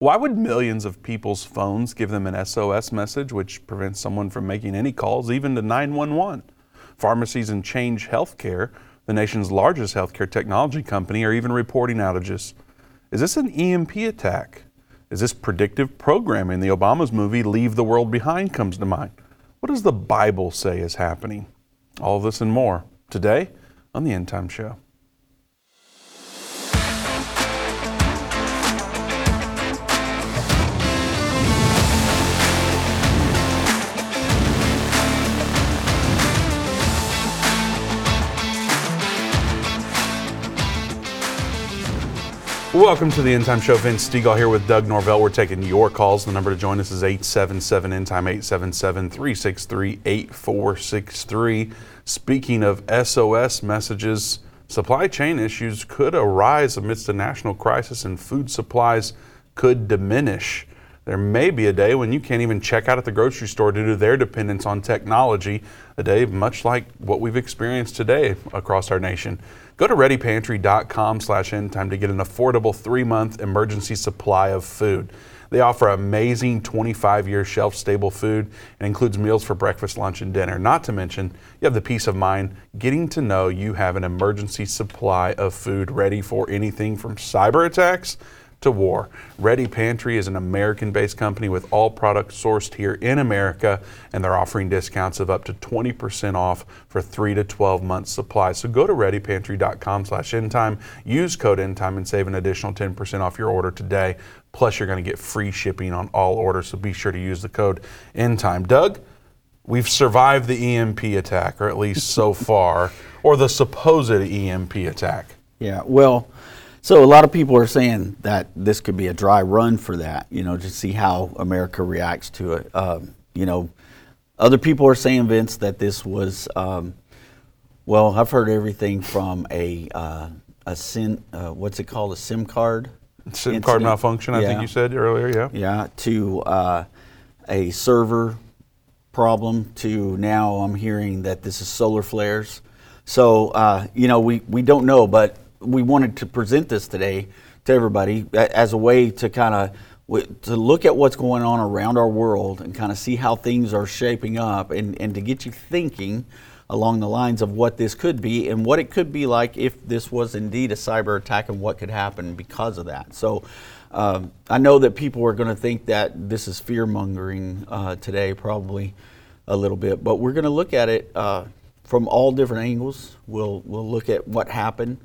Why would millions of people's phones give them an SOS message, which prevents someone from making any calls, even to 911? Pharmacies and Change Healthcare, the nation's largest healthcare technology company, are even reporting outages. Is this an EMP attack? Is this predictive programming? The Obama's movie, Leave the World Behind, comes to mind. What does the Bible say is happening? All this and more today on The End Time Show. Welcome to the End Time Show. Vince Stegall here with Doug Norvell. We're taking your calls. The number to join us is 877-END-TIME, 877-363-8463. Speaking of SOS messages, supply chain issues could arise amidst a national crisis and food supplies could diminish. There may be a day when you can't even check out at the grocery store due to their dependence on technology, a day much like what we've experienced today across our nation. Go to ReadyPantry.com/endtime to get an affordable 3-month emergency supply of food. They offer amazing 25-year shelf-stable food and includes meals for breakfast, lunch, and dinner. Not to mention, you have the peace of mind getting to know you have an emergency supply of food ready for anything from cyber attacks to war. Ready Pantry is an American-based company with all products sourced here in America, and they're offering discounts of up to 20% off for 3 to 12 months supply. So go to readypantry.com/endtime, use code endtime and save an additional 10% off your order today. Plus you're going to get free shipping on all orders, so be sure to use the code endtime. Doug, we've survived the EMP attack, or at least so far, or the supposed EMP attack. Yeah, well, so a lot of people are saying that this could be a dry run for that, you know, to see how America reacts to it. You know, other people are saying, Vince, that this was, well, I've heard everything from a SIM card? SIM incident. Card malfunction, I think you said earlier, yeah. Yeah, to a server problem to now I'm hearing that this is solar flares. So, you know, we don't know, but we wanted to present this today to everybody as a way to kind of to look at what's going on around our world and kind of see how things are shaping up, and to get you thinking along the lines of what this could be and what it could be like if this was indeed a cyber attack and what could happen because of that. So I know that people are going to think that this is fear-mongering today, probably a little bit, but we're going to look at it from all different angles. We'll look at what happened.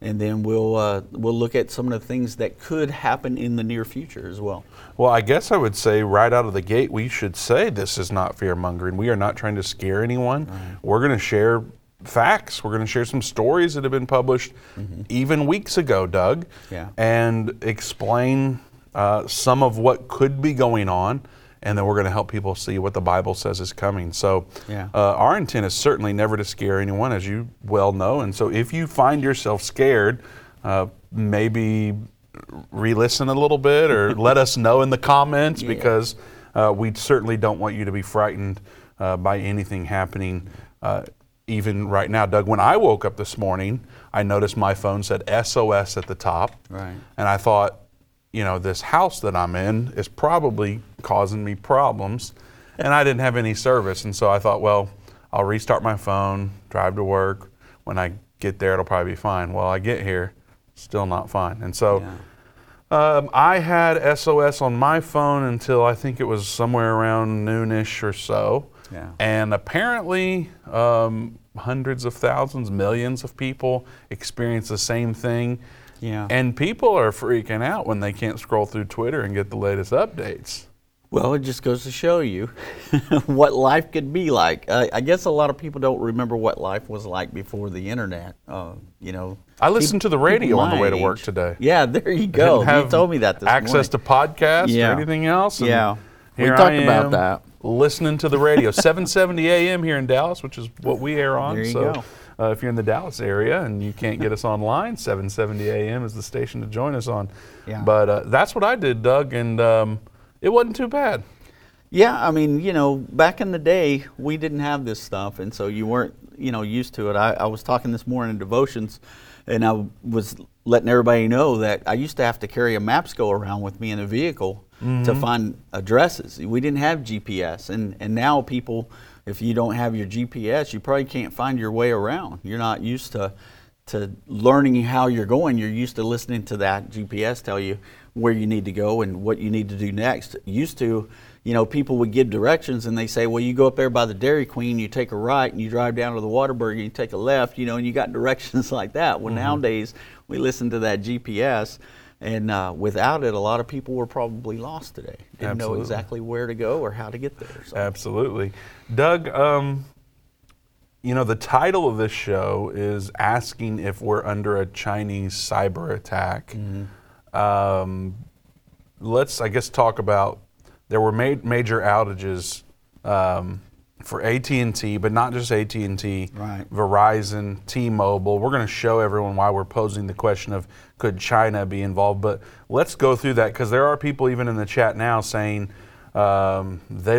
And then we'll look at some of the things that could happen in the near future as well. Well, I guess I would say right out of the gate, we should say this is not fear-mongering. We are not trying to scare anyone. Right. We're going to share facts. We're going to share some stories that have been published even weeks ago, Doug, and explain some of what could be going on. And then we're going to help people see what the Bible says is coming. So our intent is certainly never to scare anyone, as you well know. And so if you find yourself scared, maybe re-listen a little bit or let us know in the comments, because we certainly don't want you to be frightened by anything happening even right now. Doug, when I woke up this morning, I noticed my phone said SOS at the top. Right. And I thought, you know, this house that I'm in is probably causing me problems, and I didn't have any service. And so I thought, well, I'll restart my phone, drive to work. When I get there, it'll probably be fine. Well, I get here, still not fine. And so I had SOS on my phone until I think it was somewhere around noonish or so. Yeah. And apparently hundreds of thousands, millions of people experience the same thing. Yeah. And people are freaking out when they can't scroll through Twitter and get the latest updates. Well, it just goes to show you what life could be like. I guess a lot of people don't remember what life was like before the internet. You know, I listened to the radio on the way to work today. Yeah, there you go. You told me that this morning. Access to podcasts or anything else. And we talked about that. Listening to the radio, 770 a.m. here in Dallas, which is what we air on. There you go. If you're in the Dallas area and you can't get us online, 770 a.m. is the station to join us on. Yeah. But that's what I did, Doug, and it wasn't too bad. Yeah, I mean, you know, back in the day, we didn't have this stuff, and so you weren't, you know, used to it. I was talking this morning in devotions, and I was letting everybody know that I used to have to carry a Mapsco around with me in a vehicle to find addresses. We didn't have GPS, and now people, if you don't have your GPS, you probably can't find your way around. You're not used to learning how you're going. You're used to listening to that GPS tell you where you need to go and what you need to do next. Used to, you know, people would give directions and they say, well, you go up there by the Dairy Queen, you take a right, and you drive down to the Whataburger, you take a left, you know, and you got directions like that. Well, nowadays, we listen to that GPS, and without it, a lot of people were probably lost today. Didn't know exactly where to go or how to get there. So. Absolutely. Doug, you know, the title of this show is asking if we're under a Chinese cyber attack. Let's, I guess, talk about, there were major outages for AT&T, but not just AT&T, right. Verizon, T-Mobile. We're going to show everyone why we're posing the question of could China be involved, but let's go through that because there are people even in the chat now saying they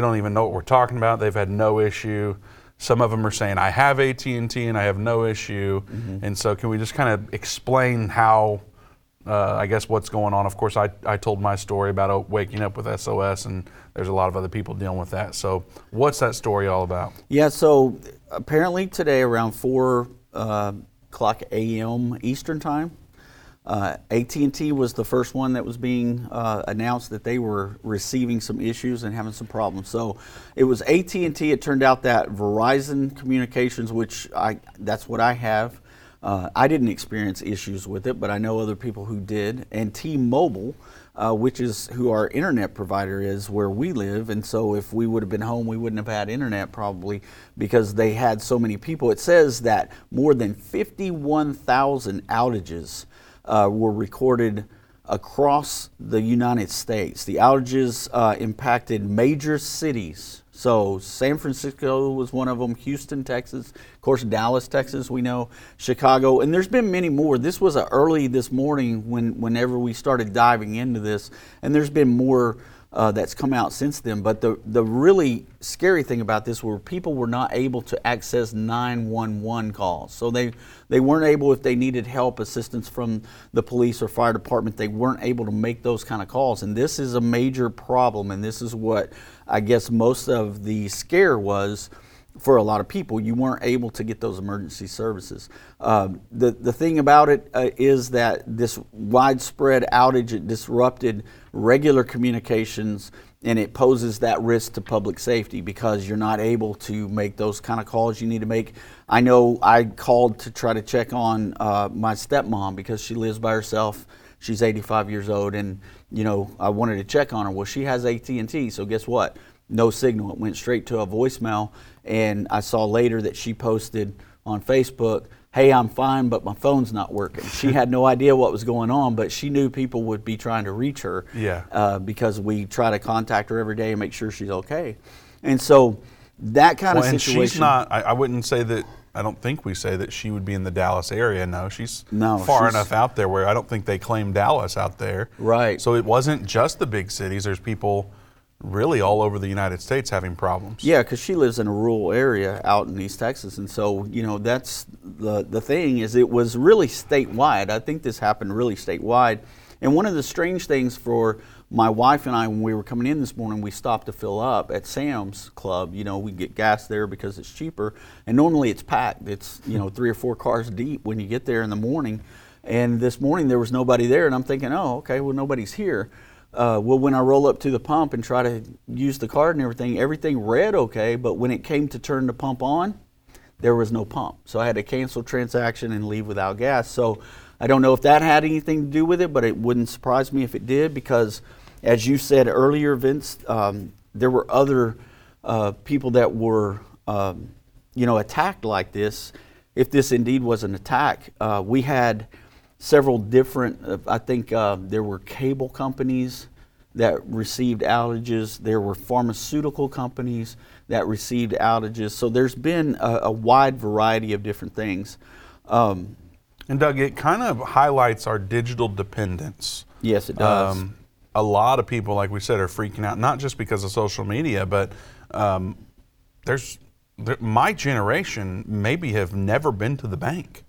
don't even know what we're talking about. They've had no issue. Some of them are saying, I have AT&T and I have no issue. And so can we just kind of explain how... I guess what's going on. Of course, I told my story about waking up with SOS, and there's a lot of other people dealing with that. So what's that story all about? Yeah, so apparently today around 4 o'clock a.m. Eastern time, AT&T was the first one that was being announced that they were receiving some issues and having some problems. So it was AT&T. It turned out that Verizon Communications, which that's what I have, I didn't experience issues with it, but I know other people who did. And T-Mobile, which is who our internet provider is where we live. And so if we would have been home, we wouldn't have had internet probably because they had so many people. It says that more than 51,000 outages were recorded across the United States. The outages impacted major cities. So San Francisco was one of them, Houston, Texas, of course, Dallas, Texas, we know, Chicago, and there's been many more. This was early this morning whenever we started diving into this, and there's been more that's come out since then. But the really scary thing about this were people were not able to access 911 calls. So they weren't able, if they needed help, assistance from the police or fire department, they weren't able to make those kind of calls. And this is a major problem, and this is what I guess most of the scare was for a lot of people. You weren't able to get those emergency services. The thing about it is that this widespread outage, it disrupted regular communications, and it poses that risk to public safety because you're not able to make those kind of calls you need to make. I know I called to try to check on my stepmom because she lives by herself. She's 85 years old, and you know, I wanted to check on her. Well, she has AT&T, so guess what? No signal. It went straight to a voicemail, and I saw later that she posted on Facebook, hey, I'm fine, but my phone's not working. She had no idea what was going on, but she knew people would be trying to reach her because we try to contact her every day and make sure she's okay. And so that kind of situation. And she's not, I wouldn't say that, I don't think we say that she would be in the Dallas area. No, she's far enough out there where I don't think they claim Dallas out there. Right. So it wasn't just the big cities. There's people really all over the United States having problems. Yeah, because she lives in a rural area out in East Texas. And so, you know, that's the thing is it was really statewide. I think this happened really statewide. And one of the strange things for my wife and I, when we were coming in this morning, we stopped to fill up at Sam's Club. You know, we get gas there because it's cheaper. And normally it's packed. It's, you know, 3 or 4 cars deep when you get there in the morning. And this morning there was nobody there. And I'm thinking, oh, okay, well, nobody's here. Well, when I roll up to the pump and try to use the card and everything read okay, but when it came to turn the pump on, there was no pump. So I had to cancel transaction and leave without gas. So I don't know if that had anything to do with it, but it wouldn't surprise me if it did because, as you said earlier, Vince, there were other people that were, you know, attacked like this. If this indeed was an attack, we had several different, I think there were cable companies that received outages. There were pharmaceutical companies that received outages. So there's been a wide variety of different things. And Doug, it kind of highlights our digital dependence. Yes, it does. a lot of people, like we said, are freaking out, not just because of social media, but my generation maybe have never been to the bank.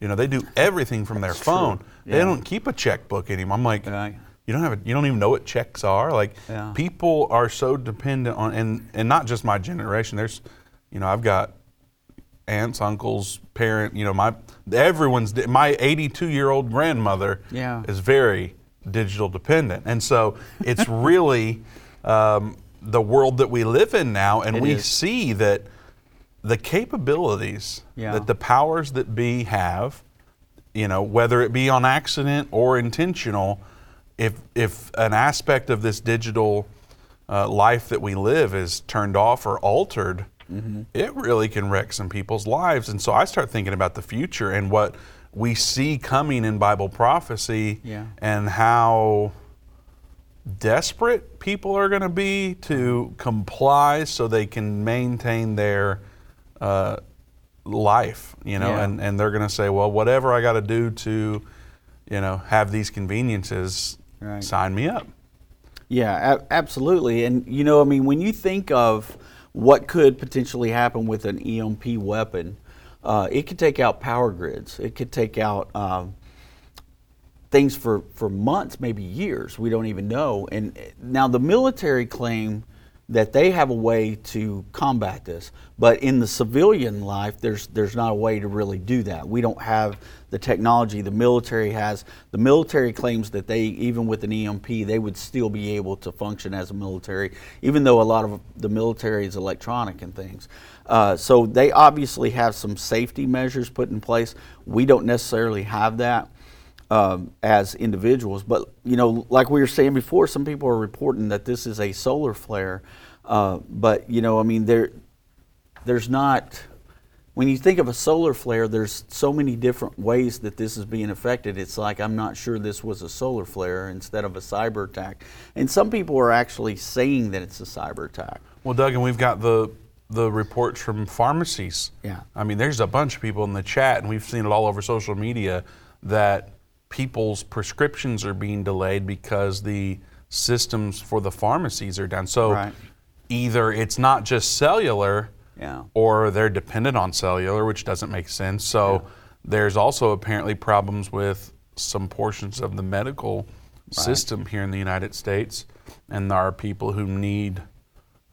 You know, they do everything from their phone. Yeah. They don't keep a checkbook anymore. I'm like, you don't even know what checks are. Like, people are so dependent on, and not just my generation. There's, you know, I've got aunts, uncles, parents, you know, my 82-year-old grandmother is very digital dependent. And so it's really the world that we live in now, and we see that the capabilities that the powers that be have, you know, whether it be on accident or intentional, if an aspect of this digital life that we live is turned off or altered, it really can wreck some people's lives. And so I start thinking about the future and what we see coming in Bible prophecy and how desperate people are going to be to comply so they can maintain their life, you know, and they're going to say, well, whatever I got to do to, you know, have these conveniences, sign me up. Yeah, absolutely. And, you know, I mean, when you think of what could potentially happen with an EMP weapon, it could take out power grids. It could take out things for months, maybe years. We don't even know. And now the military claim that they have a way to combat this, but in the civilian life, there's not a way to really do that. We don't have the technology the military has. The military claims that they, even with an EMP, they would still be able to function as a military, even though a lot of the military is electronic and things. So they obviously have some safety measures put in place. We don't necessarily have that as individuals, but you know, like we were saying before, some people are reporting that this is a solar flare, but you know, I mean, there's not, when you think of a solar flare, there's so many different ways that this is being affected. It's like, I'm not sure this was a solar flare instead of a cyber attack, and some people are actually saying that it's a cyber attack. Well, Doug, and we've got the reports from pharmacies. Yeah, I mean, there's a bunch of people in the chat, and we've seen it all over social media, that people's prescriptions are being delayed because the systems for the pharmacies are down. So either it's not just cellular or they're dependent on cellular, which doesn't make sense. So there's also apparently problems with some portions of the medical system here in the United States. And there are people who need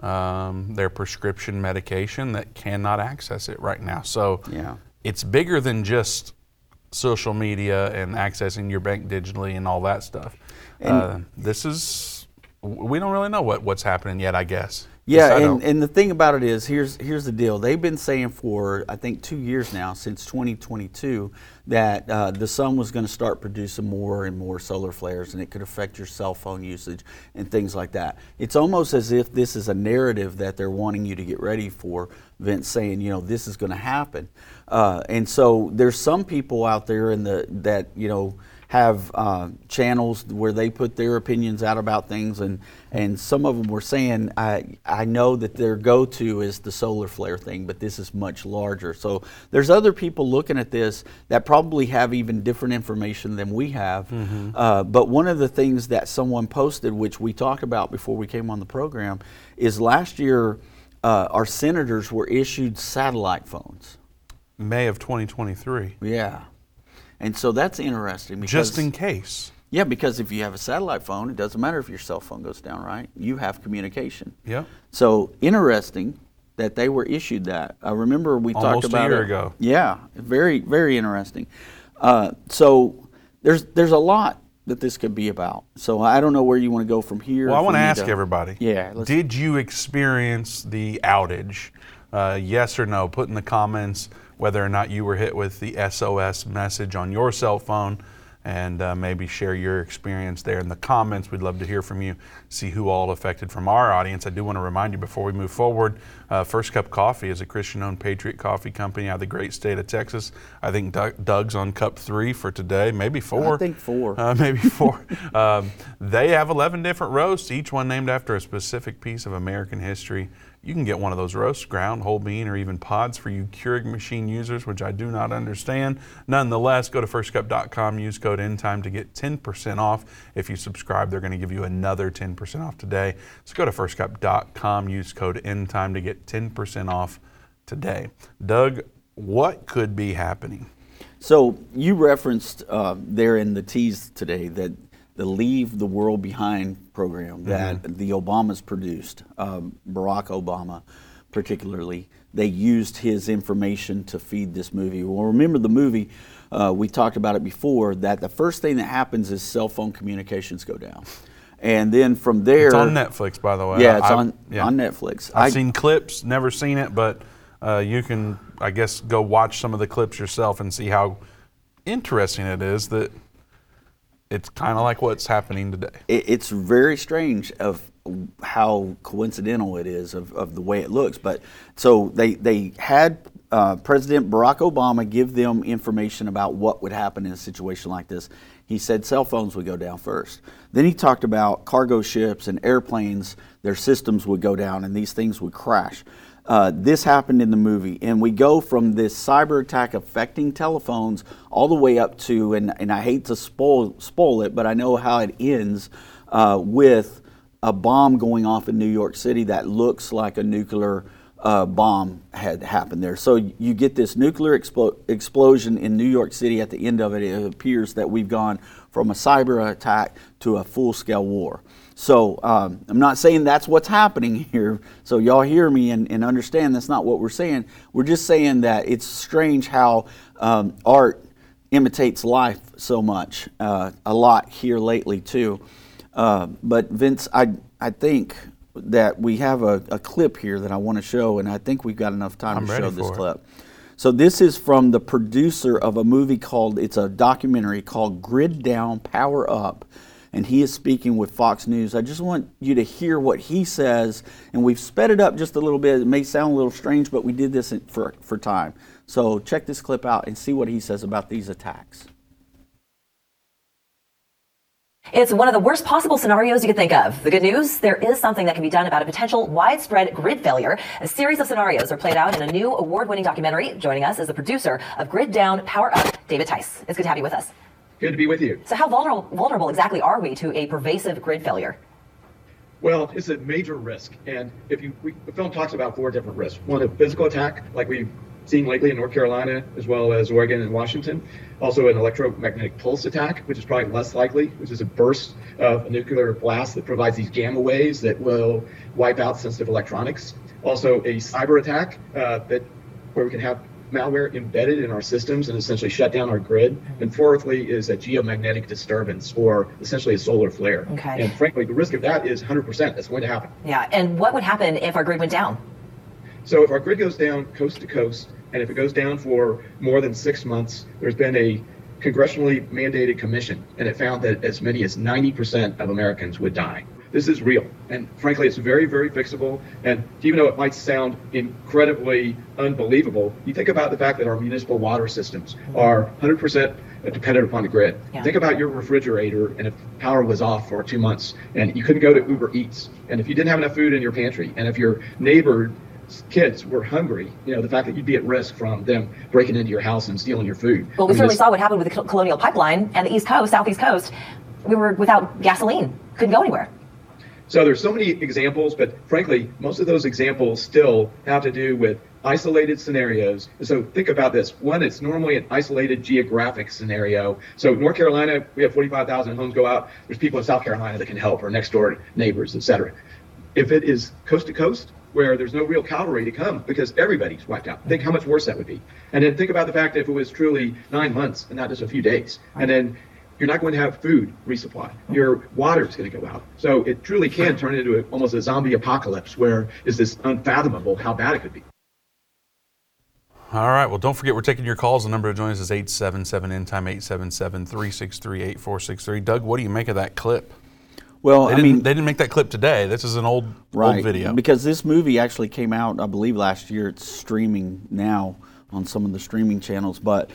their prescription medication that cannot access it right now. So it's bigger than just social media and accessing your bank digitally and all that stuff. And this is, we don't really know what's happening yet, I guess. Yeah, and the thing about it is, here's the deal. They've been saying for, I think, 2 years now, since 2022, that the sun was going to start producing more and more solar flares, and it could affect your cell phone usage and things like that. It's almost as if this is a narrative that they're wanting you to get ready for, Vince, saying, you know, this is going to happen. And so there's some people out there that, you know, have channels where they put their opinions out about things, and some of them were saying, I know that their go-to is the solar flare thing, but this is much larger. So there's other people looking at this that probably have even different information than we have. But one of the things that someone posted, which we talked about before we came on the program, is last year our senators were issued satellite phones. May of 2023. Yeah. And so that's interesting. Just in case. Yeah, because if you have a satellite phone, it doesn't matter if your cell phone goes down, right? You have communication. Yeah. So interesting that they were issued that. I remember we talked about it. Almost a year ago. Yeah, very, very interesting. So there's a lot that this could be about. So I don't know where you want to go from here. Well, I want to ask everybody. Yeah. Did you experience the outage? Yes or no? Put in the comments whether or not you were hit with the SOS message on your cell phone, and maybe share your experience there in the comments. We'd love to hear from you, see who all affected from our audience. I do want to remind you before we move forward, First Cup Coffee is a Christian-owned Patriot Coffee company out of the great state of Texas. I think Doug's on cup 3 for today, maybe 4. I think 4. Maybe 4. They have 11 different roasts, each one named after a specific piece of American history. You can get one of those roasts, ground, whole bean, or even pods for you Keurig machine users, which I do not understand. Nonetheless, go to firstcup.com, use code code ENDTIME to get 10% off. If you subscribe, they're going to give you another 10% off today. So go to firstcup.com, use code ENDTIME to get 10% off today. Doug, what could be happening? So you referenced there in the tease today that the Leave the World Behind program that the Obamas produced, Barack Obama particularly, they used his information to feed this movie. Well, remember the movie, we talked about it before, that the first thing that happens is cell phone communications go down. And then from there... It's on Netflix, by the way. Yeah, it's on Netflix. I've seen clips, never seen it, but you can, I guess, go watch some of the clips yourself and see how interesting it is that... It's kind of like what's happening today. It's very strange of how coincidental it is of the way it looks. But so they had President Barack Obama give them information about what would happen in a situation like this. He said cell phones would go down first. Then he talked about cargo ships and airplanes, their systems would go down and these things would crash. This happened in the movie, and we go from this cyber attack affecting telephones all the way up to, and I hate to spoil it, but I know how it ends with a bomb going off in New York City that looks like a nuclear bomb had happened there. So you get this nuclear explosion in New York City. At the end of it, it appears that we've gone from a cyber attack to a full-scale war. So I'm not saying that's what's happening here, so y'all hear me and understand that's not what we're saying. We're just saying that it's strange how art imitates life so much, a lot here lately too. But Vince, I think that we have a clip here that I want to show, and I think we've got enough time to show this clip. So this is from the producer of a movie called, it's a documentary called Grid Down, Power Up. And he is speaking with Fox News. I just want you to hear what he says, and we've sped it up just a little bit. It may sound a little strange, but we did this for time. So check this clip out and see what he says about these attacks. It's one of the worst possible scenarios you could think of. The good news, there is something that can be done about a potential widespread grid failure. A series of scenarios are played out in a new award-winning documentary. Joining us is the producer of Grid Down, Power Up, David Tice. It's good to have you with us. Good to be with you. So how vulnerable exactly are we to a pervasive grid failure? Well, it's a major risk. And the film talks about four different risks. One, a physical attack, like we've seen lately in North Carolina, as well as Oregon and Washington. Also an electromagnetic pulse attack, which is probably less likely, which is a burst of a nuclear blast that provides these gamma waves that will wipe out sensitive electronics. Also a cyber attack where we can have malware embedded in our systems and essentially shut down our grid. And fourthly is a geomagnetic disturbance, or essentially a solar flare. Okay. And frankly, the risk of that is 100%. That's going to happen. Yeah. And what would happen if our grid went down? So if our grid goes down coast to coast, and if it goes down for more than 6 months, there's been a congressionally mandated commission, and it found that as many as 90% of Americans would die. This is real, and frankly, it's very, very fixable. And even though it might sound incredibly unbelievable, you think about the fact that our municipal water systems are 100% dependent upon the grid. Yeah. Think about your refrigerator, and if power was off for 2 months, and you couldn't go to Uber Eats, and if you didn't have enough food in your pantry, and if your neighbor's kids were hungry, you know, the fact that you'd be at risk from them breaking into your house and stealing your food. Well, we certainly saw what happened with the Colonial Pipeline and the East Coast, Southeast Coast. We were without gasoline, couldn't go anywhere. So there's so many examples, but frankly, most of those examples still have to do with isolated scenarios. So think about this. One, it's normally an isolated geographic scenario. So North Carolina, we have 45,000 homes go out. There's people in South Carolina that can help, or next door neighbors, et cetera. If it is coast to coast, where there's no real cavalry to come because everybody's wiped out, think how much worse that would be. And then think about the fact that if it was truly 9 months and not just a few days, and then you're not going to have food resupply. Your water is going to go out. So it truly can turn into almost a zombie apocalypse, where is this unfathomable how bad it could be. All right. Well, don't forget, we're taking your calls. The number to join us is 877-ENDTIME, 877-363-8463. Doug, what do you make of that clip? Well, they didn't make that clip today. This is an old video. Because this movie actually came out, I believe, last year. It's streaming now on some of the streaming channels. But...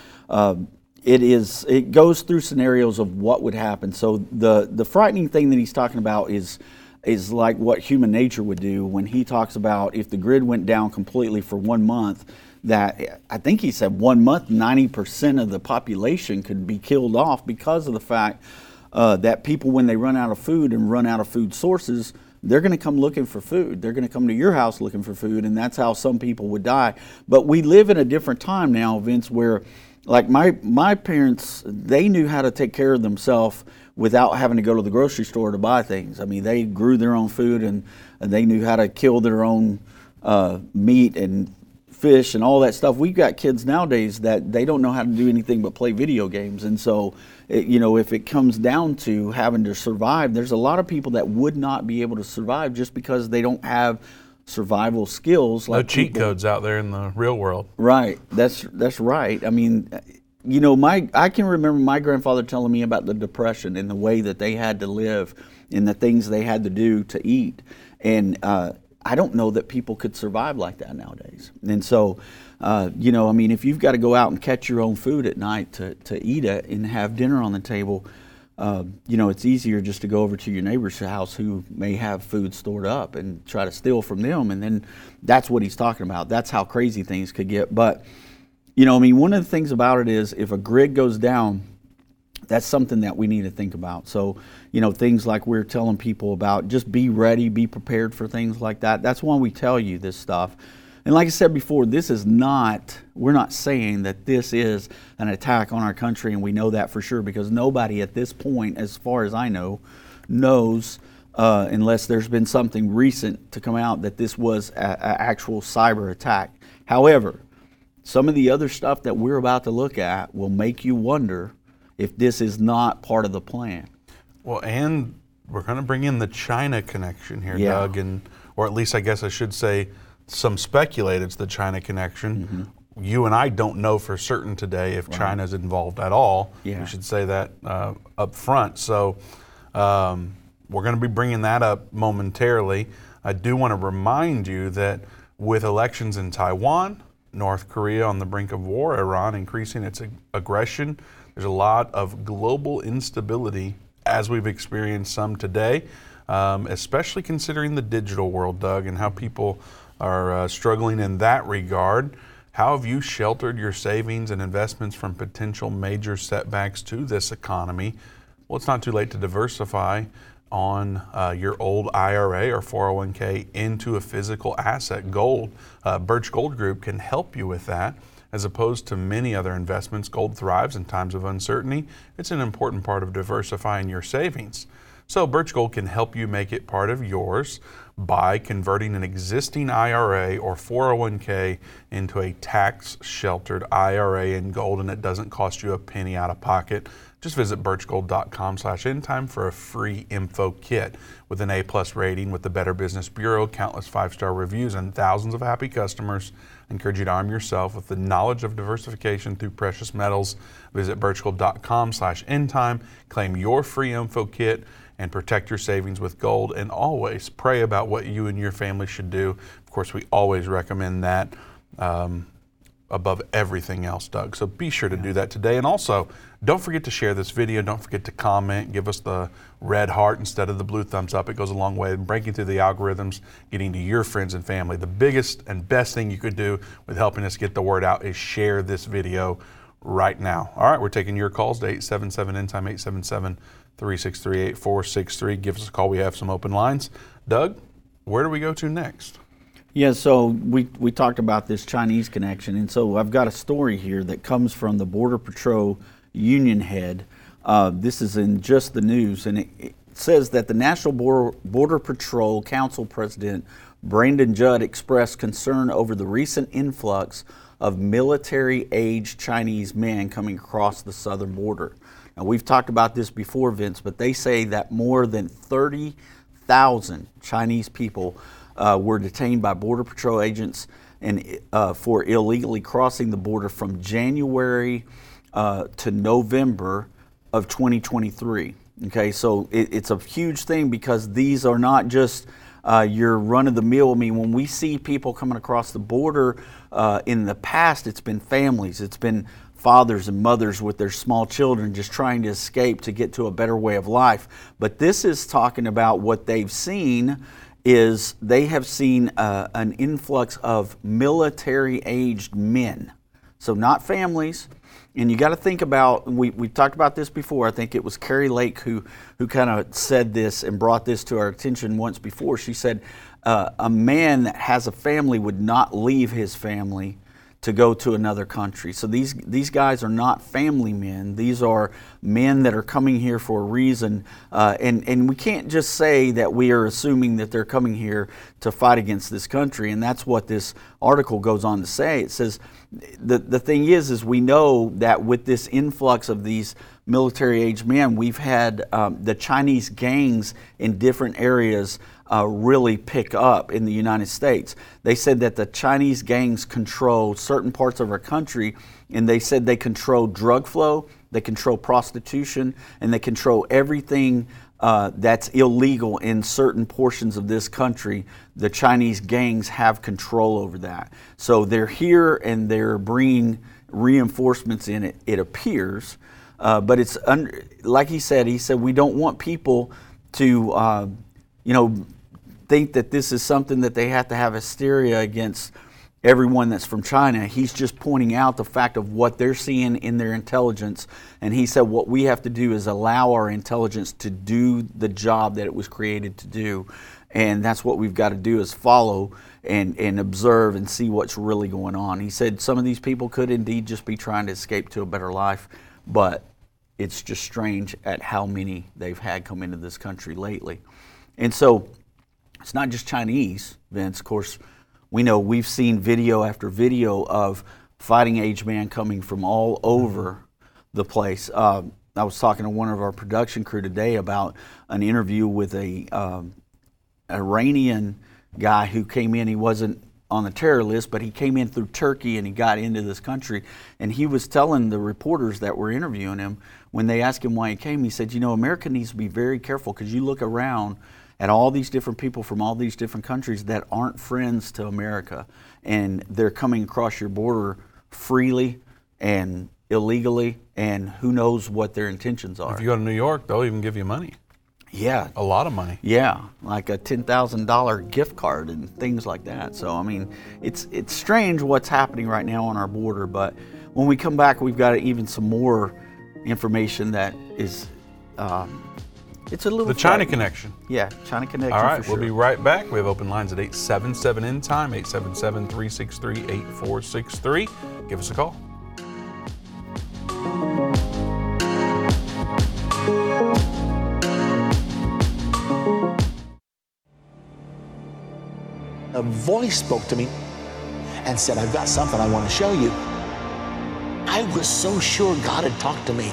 It goes through scenarios of what would happen. So the frightening thing that he's talking about is like what human nature would do when he talks about if the grid went down completely for 1 month, that I think he said 1 month, 90% of the population could be killed off because of the fact that people, when they run out of food and run out of food sources, they're going to come looking for food. They're going to come to your house looking for food, and that's how some people would die. But we live in a different time now, Vince, where like my parents, they knew how to take care of themselves without having to go to the grocery store to buy things. I mean, they grew their own food, and they knew how to kill their own meat and fish and all that stuff. We've got kids nowadays that they don't know how to do anything but play video games. And so, you know, if it comes down to having to survive, there's a lot of people that would not be able to survive just because they don't have survival skills. Like no cheat codes out there in the real world. Right. That's right. I mean, you know, I can remember my grandfather telling me about the Depression and the way that they had to live and the things they had to do to eat. And I don't know that people could survive like that nowadays. And so, you know, I mean, if you've got to go out and catch your own food at night to eat it and have dinner on the table, you know, it's easier just to go over to your neighbor's house who may have food stored up and try to steal from them. And then that's what he's talking about. That's how crazy things could get. But, you know, I mean, one of the things about it is if a grid goes down, that's something that we need to think about. So, you know, things like we're telling people about, just be ready, be prepared for things like that. That's why we tell you this stuff. And like I said before, this is not, we're not saying that this is an attack on our country, and we know that for sure, because nobody at this point, as far as I know, knows, unless there's been something recent to come out, that this was an actual cyber attack. However, some of the other stuff that we're about to look at will make you wonder if this is not part of the plan. Well, and we're going to bring in the China connection here, yeah. Doug, and or at least I guess I should say some speculate it's the China connection. Mm-hmm. You and I don't know for certain today if right. China's involved at all. Yeah. We should say that up front. So we're going to be bringing that up momentarily. I do want to remind you that with elections in Taiwan, North Korea on the brink of war, Iran increasing its aggression, there's a lot of global instability as we've experienced some today, especially considering the digital world, Doug, and how people are struggling in that regard. How have you sheltered your savings and investments from potential major setbacks to this economy? Well, it's not too late to diversify on your old IRA or 401k into a physical asset, gold. Birch Gold Group can help you with that. As opposed to many other investments, gold thrives in times of uncertainty. It's an important part of diversifying your savings. So Birch Gold can help you make it part of yours by converting an existing IRA or 401k into a tax-sheltered IRA in gold, and it doesn't cost you a penny out of pocket. Just visit birchgold.com/endtime for a free info kit. With an A-plus rating with the Better Business Bureau, countless five-star reviews, and thousands of happy customers, I encourage you to arm yourself with the knowledge of diversification through precious metals. Visit birchgold.com/endtime, claim your free info kit, and protect your savings with gold. And always pray about what you and your family should do. Of course, we always recommend that above everything else, Doug. So be sure to do that today. And also, don't forget to share this video. Don't forget to comment. Give us the red heart instead of the blue thumbs up. It goes a long way in breaking through the algorithms, getting to your friends and family. The biggest and best thing you could do with helping us get the word out is share this video right now. All right, we're taking your calls to 877-END-TIME, 877-363-8463. Give us a call. We have some open lines. Doug, where do we go to next? Yeah, so we talked about this Chinese connection, and so I've got a story here that comes from the Border Patrol Union Head. This is in just the news, and it says that the National Border Patrol Council President Brandon Judd expressed concern over the recent influx of military-aged Chinese men coming across the southern border. Now, we've talked about this before, Vince, but they say that more than 30,000 Chinese people were detained by Border Patrol agents and for illegally crossing the border from January to November of 2023. Okay, so it's a huge thing because these are not just your run-of-the-mill. I mean, when we see people coming across the border in the past, it's been families, it's been fathers and mothers with their small children just trying to escape to get to a better way of life. But this is talking about what they've seen is they have seen an influx of military-aged men, so not families. And you got to think about, we talked about this before, I think it was Carrie Lake who kind of said this and brought this to our attention once before. She said, a man that has a family would not leave his family to go to another country. So these guys are not family men. These are men that are coming here for a reason. And we can't just say that we are assuming that they're coming here to fight against this country. And that's what this article goes on to say. It says, the thing is we know that with this influx of these military-aged men, we've had the Chinese gangs in different areas really pick up in the United States. They said that the Chinese gangs control certain parts of our country, and they said they control drug flow, they control prostitution, and they control everything that's illegal in certain portions of this country. The Chinese gangs have control over that. So they're here and they're bringing reinforcements in, it appears. But it's like he said, we don't want people to, think that this is something that they have to have hysteria against everyone that's from China. He's just pointing out the fact of what they're seeing in their intelligence. And he said what we have to do is allow our intelligence to do the job that it was created to do. And that's what we've got to do is follow and observe and see what's really going on. He said some of these people could indeed just be trying to escape to a better life. But it's just strange at how many they've had come into this country lately. And so it's not just Chinese, Vince. Of course, we know we've seen video after video of fighting age men coming from all over the place. I was talking to one of our production crew today about an interview with a Iranian guy who came in. He wasn't on the terror list, but he came in through Turkey and he got into this country, and he was telling the reporters that were interviewing him, when they asked him why he came, he said, America needs to be very careful, because you look around at all these different people from all these different countries that aren't friends to America, and they're coming across your border freely and illegally, and who knows what their intentions are. If you go to New York, they'll even give you money. Yeah. A lot of money. Yeah, like a $10,000 gift card and things like that. So, it's strange what's happening right now on our border, but when we come back, we've got even some more information that is, it's a little... The China connection. Yeah, China connection. All right, for sure. We'll be right back. We have open lines at 877 End Time, 877-363-8463. Give us a call. A voice spoke to me and said, I've got something I want to show you. I was so sure God had talked to me,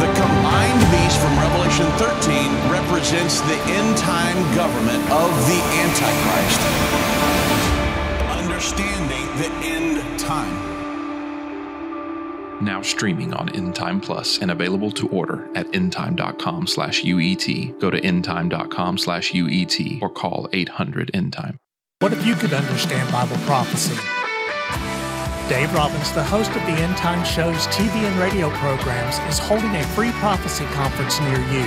The combined beast from Revelation 13 represents the end-time government of the Antichrist. Understanding the End Time. Now streaming on End Time Plus and available to order at endtime.com/UET. Go to endtime.com/UET or call 800-END-TIME. What if you could understand Bible prophecy? Dave Robbins, the host of the End Time Show's TV and radio programs, is holding a free prophecy conference near you.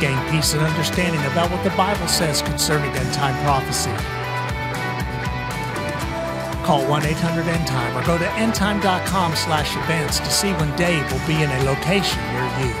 Gain peace and understanding about what the Bible says concerning end time prophecy. Call 1-800-END-TIME or go to endtime.com/events to see when Dave will be in a location near you.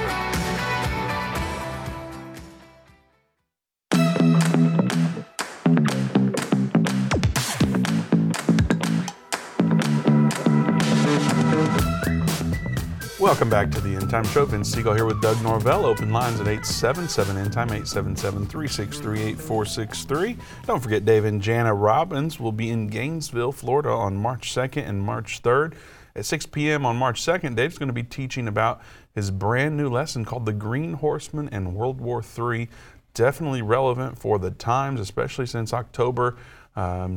Welcome back to the End Time Show. Vince Stegall here with Doug Norvell. Open lines at 877-END-TIME, 877-363-8463. Don't forget, Dave and Jana Robbins will be in Gainesville, Florida on March 2nd and March 3rd. At 6 p.m. on March 2nd, Dave's going to be teaching about his brand new lesson called The Green Horseman and World War III. definitely relevant for the times, especially since October,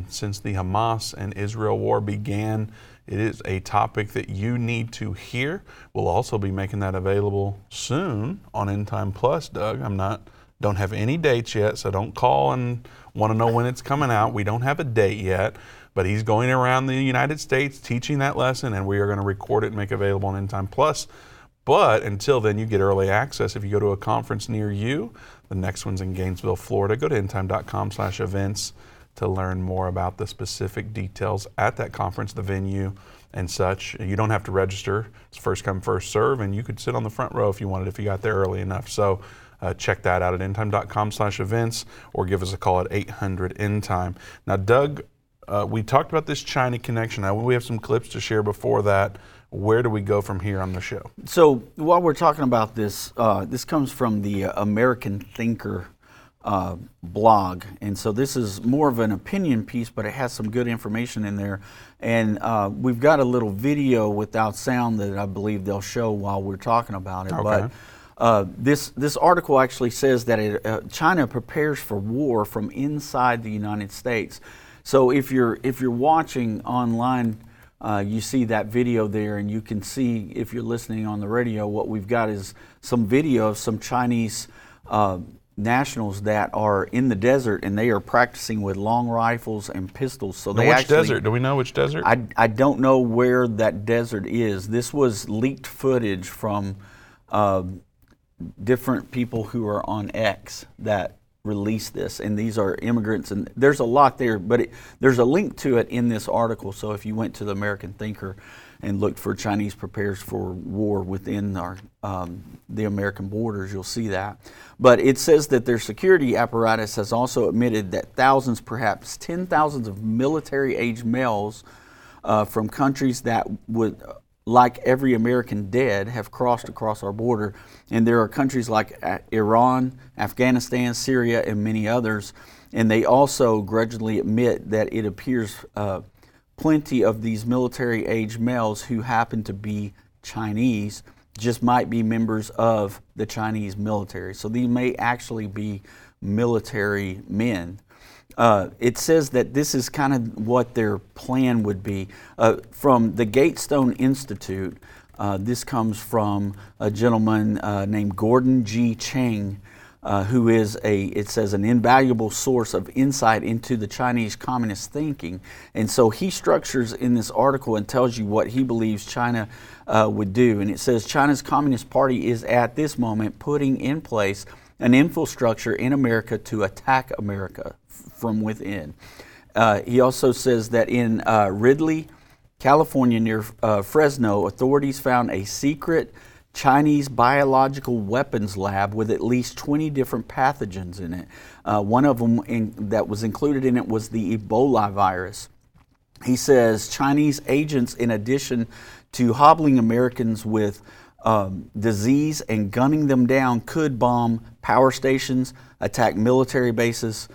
since the Hamas and Israel war began. It is a topic that you need to hear. We'll also be making that available soon on End Time Plus, Doug. Don't have any dates yet, so don't call and want to know when it's coming out. We don't have a date yet, but he's going around the United States teaching that lesson, and we are going to record it and make it available on End Time Plus. But until then, you get early access. If you go to a conference near you, the next one's in Gainesville, Florida. Go to endtime.com/events to learn more about the specific details at that conference, the venue and such. You don't have to register. It's first come, first serve, and you could sit on the front row if you wanted, if you got there early enough. So check that out at endtime.com/events or give us a call at 800-END-TIME. Now, Doug, we talked about this China connection. Now, we have some clips to share before that. Where do we go from here on the show? So while we're talking about this, this comes from the American Thinker blog. And so this is more of an opinion piece, but it has some good information in there. And we've got a little video without sound that I believe they'll show while we're talking about it. Okay. But this article actually says that China prepares for war from inside the United States. So if you're watching online, you see that video there, and you can see, if you're listening on the radio, what we've got is some video of some Chinese nationals that are in the desert, and they are practicing with long rifles and pistols. So they actually, which desert? Do we know which desert? I don't know where that desert is. This was leaked footage from different people who are on X that release this, and these are immigrants, and there's a lot there, but there's a link to it in this article. So if you went to the American Thinker and looked for Chinese prepares for war within our the American borders, you'll see that. But it says that their security apparatus has also admitted that thousands, perhaps 10,000s of military-age males from countries that would, like every American dead, have crossed across our border. And there are countries like Iran, Afghanistan, Syria, and many others. And they also grudgingly admit that it appears plenty of these military-age males who happen to be Chinese just might be members of the Chinese military. So these may actually be military men. It says that this is kind of what their plan would be. From the Gatestone Institute, this comes from a gentleman named Gordon G. Chang, who is an invaluable source of insight into the Chinese communist thinking. And so he structures in this article and tells you what he believes China would do. And it says China's Communist Party is at this moment putting in place an infrastructure in America to attack America from within. He also says that in Ridley, California, near Fresno, authorities found a secret Chinese biological weapons lab with at least 20 different pathogens in it. One of them that was included in it was the Ebola virus. He says Chinese agents, in addition to hobbling Americans with disease and gunning them down, could bomb power stations, attack military bases,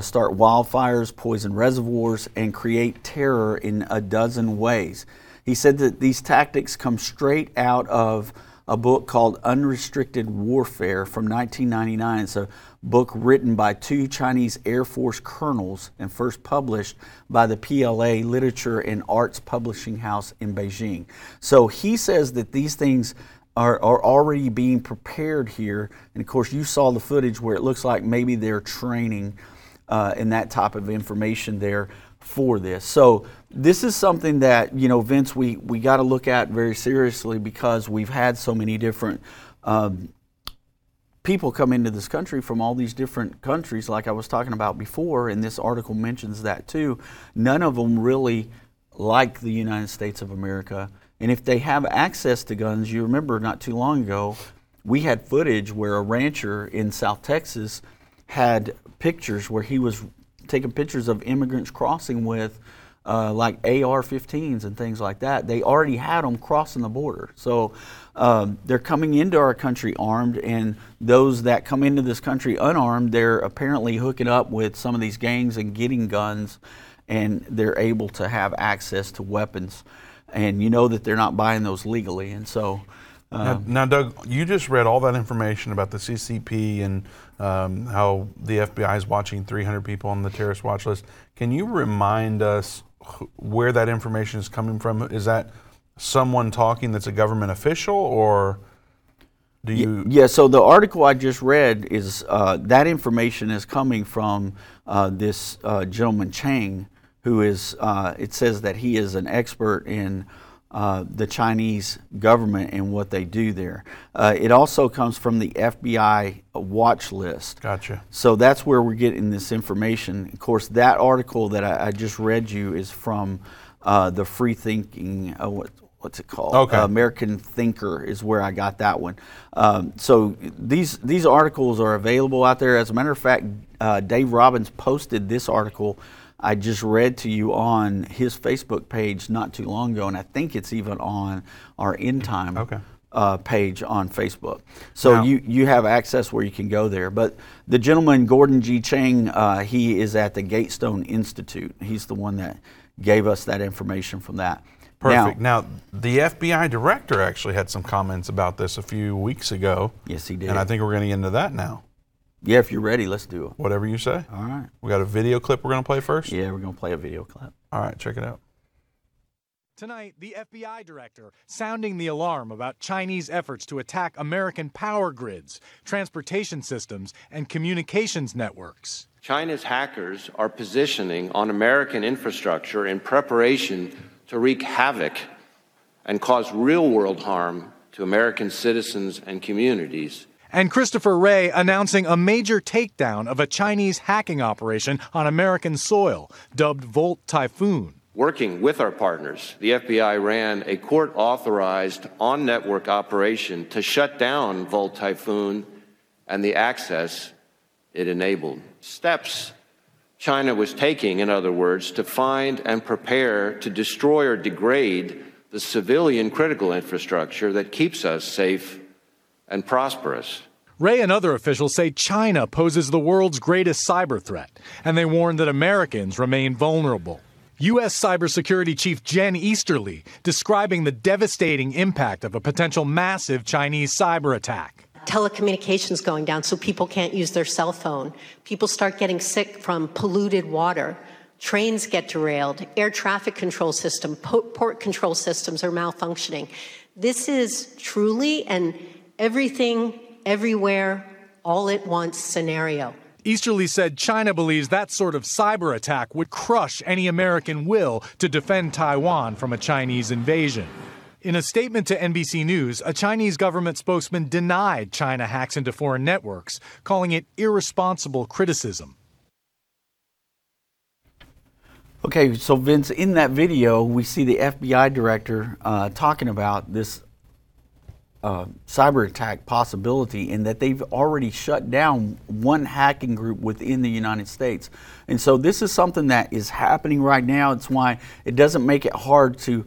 start wildfires, poison reservoirs, and create terror in a dozen ways. He said that these tactics come straight out of a book called Unrestricted Warfare from 1999. It's a book written by two Chinese Air Force colonels and first published by the PLA Literature and Arts Publishing House in Beijing. So he says that these things are already being prepared here. And of course, you saw the footage where it looks like maybe they're training in that type of information there for this. So this is something that, you know, Vince, we got to look at very seriously, because we've had so many different people come into this country from all these different countries, like I was talking about before, and this article mentions that too. None of them really like the United States of America. And if they have access to guns, you remember not too long ago, we had footage where a rancher in South Texas had pictures where he was taking pictures of immigrants crossing with like AR-15s and things like that. They already had them crossing the border. So they're coming into our country armed, and those that come into this country unarmed, they're apparently hooking up with some of these gangs and getting guns, and they're able to have access to weapons. And you know that they're not buying those legally. And so Now, Doug, you just read all that information about the CCP and how the FBI is watching 300 people on the terrorist watch list. Can you remind us where that information is coming from? Is that someone talking that's a government official, or do you... Yeah, so the article I just read is that information is coming from this gentleman Chang, who is, it says that he is an expert in... the Chinese government and what they do there. It also comes from the FBI watch list. Gotcha. So that's where we're getting this information. Of course, that article that I just read you is from the Free Thinking, what's it called? Okay. American Thinker is where I got that one. So these articles are available out there. As a matter of fact, Dave Robbins posted this article I just read to you on his Facebook page not too long ago, and I think it's even on our End Time page on Facebook. So now, you have access where you can go there. But the gentleman, Gordon G. Chang, he is at the Gatestone Institute. He's the one that gave us that information from that. Perfect. Now, the FBI director actually had some comments about this a few weeks ago. Yes, he did. And I think we're going to get into that now. Yeah, if you're ready, let's do it. Whatever you say. All right. We got a video clip we're going to play first? Yeah, we're going to play a video clip. All right, check it out. Tonight, the FBI director sounding the alarm about Chinese efforts to attack American power grids, transportation systems, and communications networks. China's hackers are positioning on American infrastructure in preparation to wreak havoc and cause real-world harm to American citizens and communities. And Christopher Wray announcing a major takedown of a Chinese hacking operation on American soil, dubbed Volt Typhoon. Working with our partners, the FBI ran a court-authorized on-network operation to shut down Volt Typhoon and the access it enabled. Steps China was taking, in other words, to find and prepare to destroy or degrade the civilian critical infrastructure that keeps us safe and prosperous. Wray and other officials say China poses the world's greatest cyber threat, and they warn that Americans remain vulnerable. U.S. Cybersecurity Chief Jen Easterly describing the devastating impact of a potential massive Chinese cyber attack. Telecommunications going down, so people can't use their cell phone. People start getting sick from polluted water. Trains get derailed. Air traffic control system, port control systems are malfunctioning. This is truly an everything, everywhere, all at once scenario. Easterly said China believes that sort of cyber attack would crush any American will to defend Taiwan from a Chinese invasion. In a statement to NBC News, a Chinese government spokesman denied China hacks into foreign networks, calling it irresponsible criticism. Okay, so Vince, in that video, we see the FBI director talking about this cyber attack possibility, and that they've already shut down one hacking group within the United States. And so this is something that is happening right now. It's why it doesn't make it hard to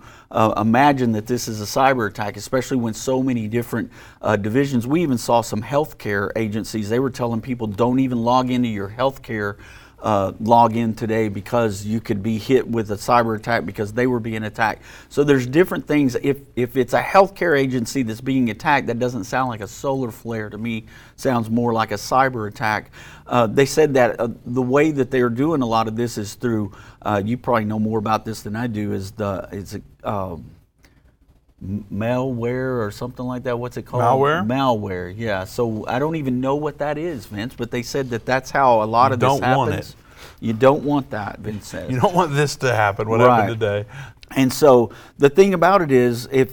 imagine that this is a cyber attack, especially when so many different divisions. We even saw some healthcare agencies, they were telling people don't even log into your healthcare login today because you could be hit with a cyber attack because they were being attacked. So there's different things. If it's a healthcare agency that's being attacked, that doesn't sound like a solar flare to me. Sounds more like a cyber attack. They said that the way that they're doing a lot of this is through. You probably know more about this than I do. Is malware or something like that? What's it called? Malware, yeah. So I don't even know what that is, Vince, but they said that that's how a lot of this happens. You don't want it. You don't want that, Vince said. You don't want this to happen, what happened today. And so the thing about it is, if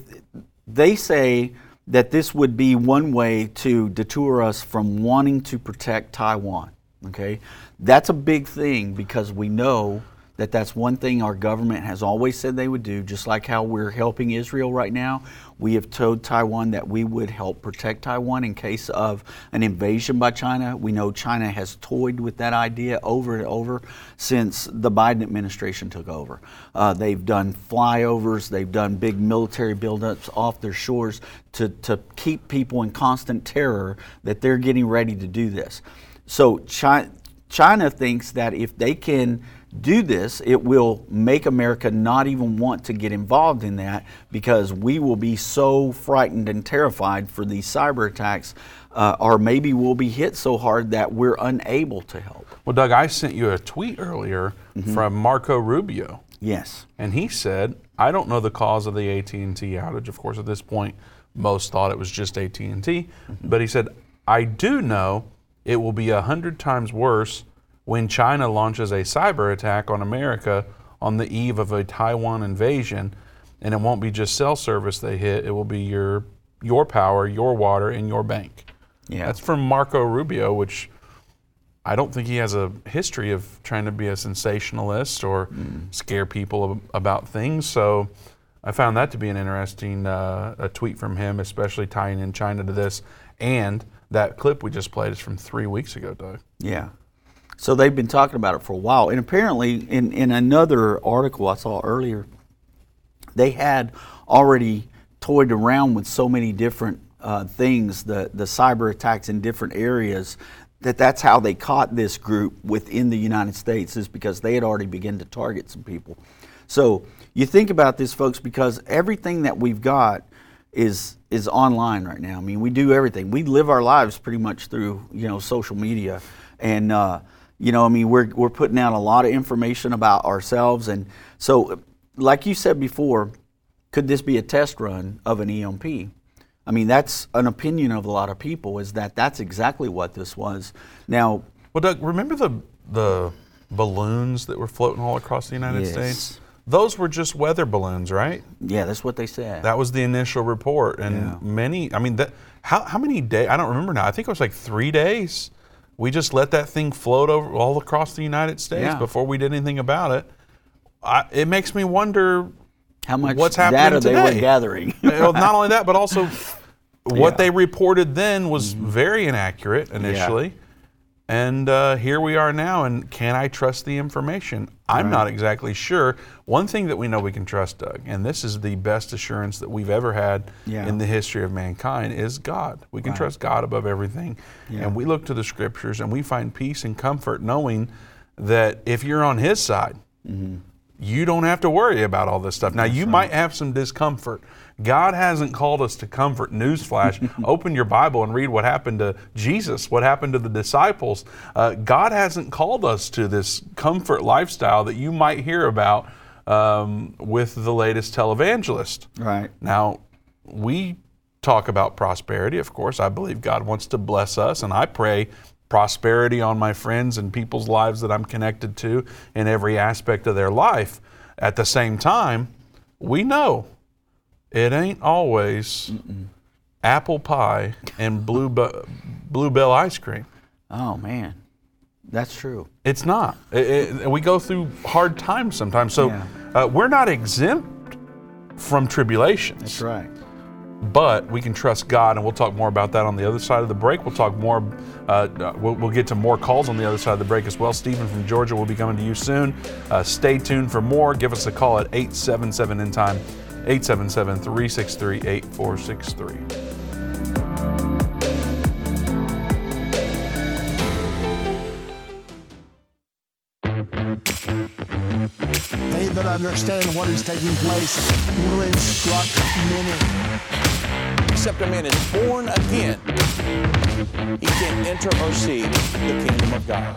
they say that this would be one way to deter us from wanting to protect Taiwan, okay? That's a big thing because we know that's one thing our government has always said they would do, just like how we're helping Israel right now. We have told Taiwan that we would help protect Taiwan in case of an invasion by China. We know China has toyed with that idea over and over since the Biden administration took over. They've done flyovers, they've done big military buildups off their shores to keep people in constant terror that they're getting ready to do this. So China thinks that if they can do this, it will make America not even want to get involved in that, because we will be so frightened and terrified for these cyber attacks, or maybe we'll be hit so hard that we're unable to help. Well, Doug, I sent you a tweet earlier from Marco Rubio. Yes. And he said, I don't know the cause of the AT&T outage. Of course, at this point, most thought it was just AT&T. But he said, I do know it will be 100 times worse when China launches a cyber attack on America on the eve of a Taiwan invasion, and it won't be just cell service they hit, it will be your power, your water, and your bank. Yeah. That's from Marco Rubio, which I don't think he has a history of trying to be a sensationalist or scare people about things, so I found that to be an interesting a tweet from him, especially tying in China to this, and that clip we just played is from 3 weeks ago, Doug. Yeah. So they've been talking about it for a while. And apparently in another article I saw earlier, they had already toyed around with so many different things, the cyber attacks in different areas, that's how they caught this group within the United States, is because they had already begun to target some people. So you think about this, folks, because everything that we've got is online right now. I mean, we do everything. We live our lives pretty much through, social media. And, we're putting out a lot of information about ourselves. And so, like you said before, could this be a test run of an EMP? I mean, that's an opinion of a lot of people, is that that's exactly what this was. Now, well, Doug, remember the balloons that were floating all across the United States? Those were just weather balloons, right? Yeah, that's what they said. That was the initial report. And many, I mean, how many days? I don't remember now. I think it was like 3 days. We just let that thing float over all across the United States before we did anything about it. It makes me wonder how much what's happening today. They were gathering. Well, not only that, but also what they reported then was very inaccurate initially. Yeah. And here we are now, and can I trust the information? I'm not exactly sure. One thing that we know we can trust, Doug, and this is the best assurance that we've ever had in the history of mankind, is God. We can trust God above everything. Yeah. And we look to the scriptures, and we find peace and comfort knowing that if you're on his side, you don't have to worry about all this stuff. Now, you might have some discomfort. God hasn't called us to comfort. Newsflash. Open your Bible and read what happened to Jesus, what happened to the disciples. God hasn't called us to this comfort lifestyle that you might hear about with the latest televangelist. Right. Now, we talk about prosperity, of course. I believe God wants to bless us, and I pray prosperity on my friends and people's lives that I'm connected to in every aspect of their life. At the same time, we know it ain't always apple pie and bluebell ice cream. Oh, man. That's true. It's not. We go through hard times sometimes. So we're not exempt from tribulations. That's right. But we can trust God, and we'll talk more about that on the other side of the break. We'll talk more. We'll get to more calls on the other side of the break as well. Stephen from Georgia will be coming to you soon. Stay tuned for more. Give us a call at 877-IN-TIME. 877-363-8463. They that understand what is taking place will instruct many. Except a man is born again, he can't enter or see the kingdom of God.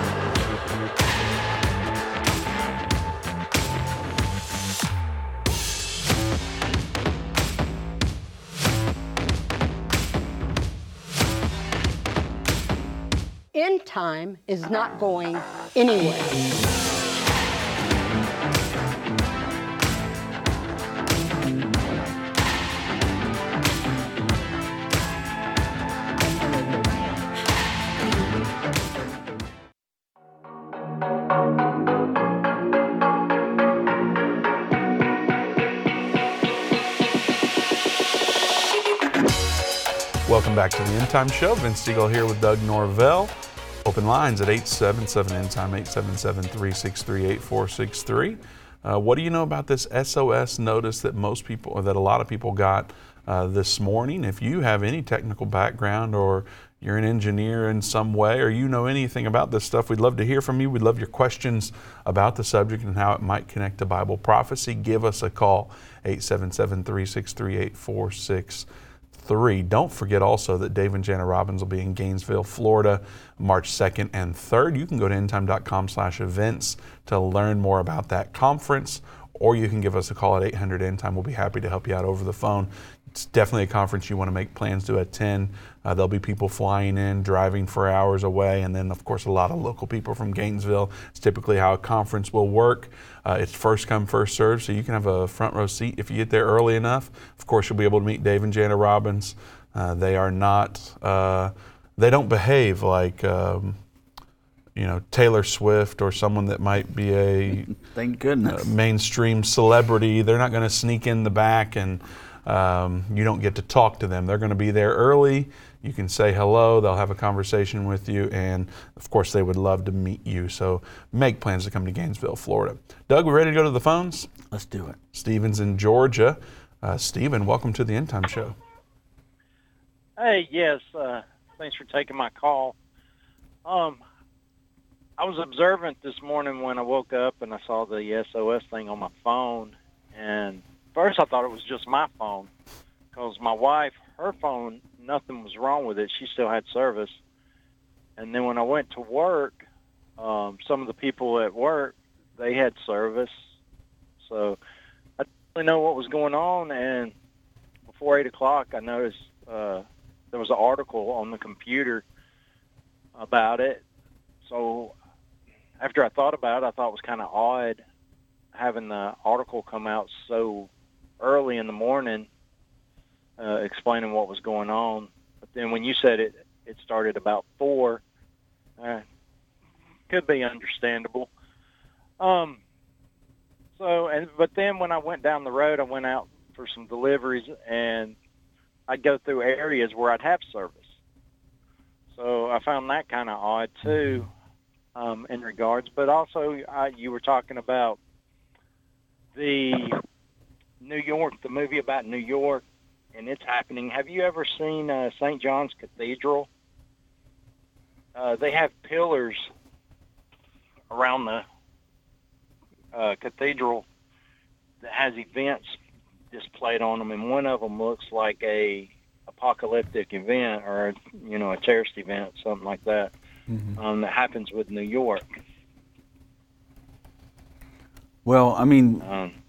End time is not going anywhere. Welcome back to the End Time Show. Vince Stegall here with Doug Norvell. Open lines at 877-END-TIME, 877-363-8463. What do you know about this SOS notice that most people, or that a lot of people got this morning? If you have any technical background, or you're an engineer in some way, or you know anything about this stuff, we'd love to hear from you. We'd love your questions about the subject and how it might connect to Bible prophecy. Give us a call, 877-363-8463. Don't forget also that Dave and Jana Robbins will be in Gainesville, Florida, March 2nd and 3rd. You can go to endtime.com/events to learn more about that conference, or you can give us a call at 800-END-TIME. We'll be happy to help you out over the phone. It's definitely a conference you want to make plans to attend. There'll be people flying in, driving for hours away, and then, of course, a lot of local people from Gainesville. It's typically how a conference will work. It's first come, first served, so you can have a front row seat if you get there early enough. Of course, you'll be able to meet Dave and Jana Robbins. They are not, they don't behave like, Taylor Swift or someone that might be a thank goodness mainstream celebrity. They're not going to sneak in the back and you don't get to talk to them. They're going to be there early. You can say hello. They'll have a conversation with you. And, of course, they would love to meet you. So make plans to come to Gainesville, Florida. Doug, we ready to go to the phones? Let's do it. Stephen's in Georgia. Stephen, welcome to the End Time Show. Hey, yes. Thanks for taking my call. I was observant this morning when I woke up and I saw the SOS thing on my phone. And first, I thought it was just my phone, because my wife, her phone, nothing was wrong with it. She still had service. And then when I went to work, some of the people at work, they had service. So I didn't really know what was going on. And before 8 o'clock, I noticed there was an article on the computer about it. So after I thought about it, I thought it was kind of odd having the article come out so early in the morning, explaining what was going on. But then when you said it started about 4, could be understandable. But then when I went down the road, I went out for some deliveries, and I'd go through areas where I'd have service. So I found that kind of odd, too, in regards. But also, you were talking about the movie about New York, and it's happening. Have you ever seen St. John's Cathedral? They have pillars around the cathedral that has events displayed on them, and one of them looks like a apocalyptic event or, a terrorist event, something like that, that happens with New York. Well, I mean,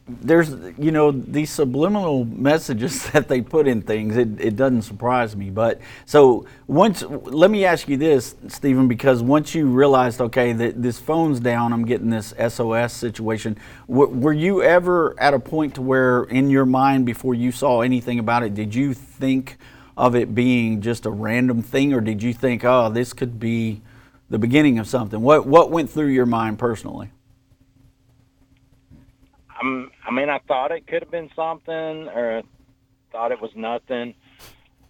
there's, these subliminal messages that they put in things, it doesn't surprise me. But so let me ask you this, Stephen, because once you realized, okay, that this phone's down, I'm getting this SOS situation, were you ever at a point to where in your mind before you saw anything about it, did you think of it being just a random thing, or did you think, oh, this could be the beginning of something? What went through your mind personally? I mean, I thought it could have been something, or thought it was nothing.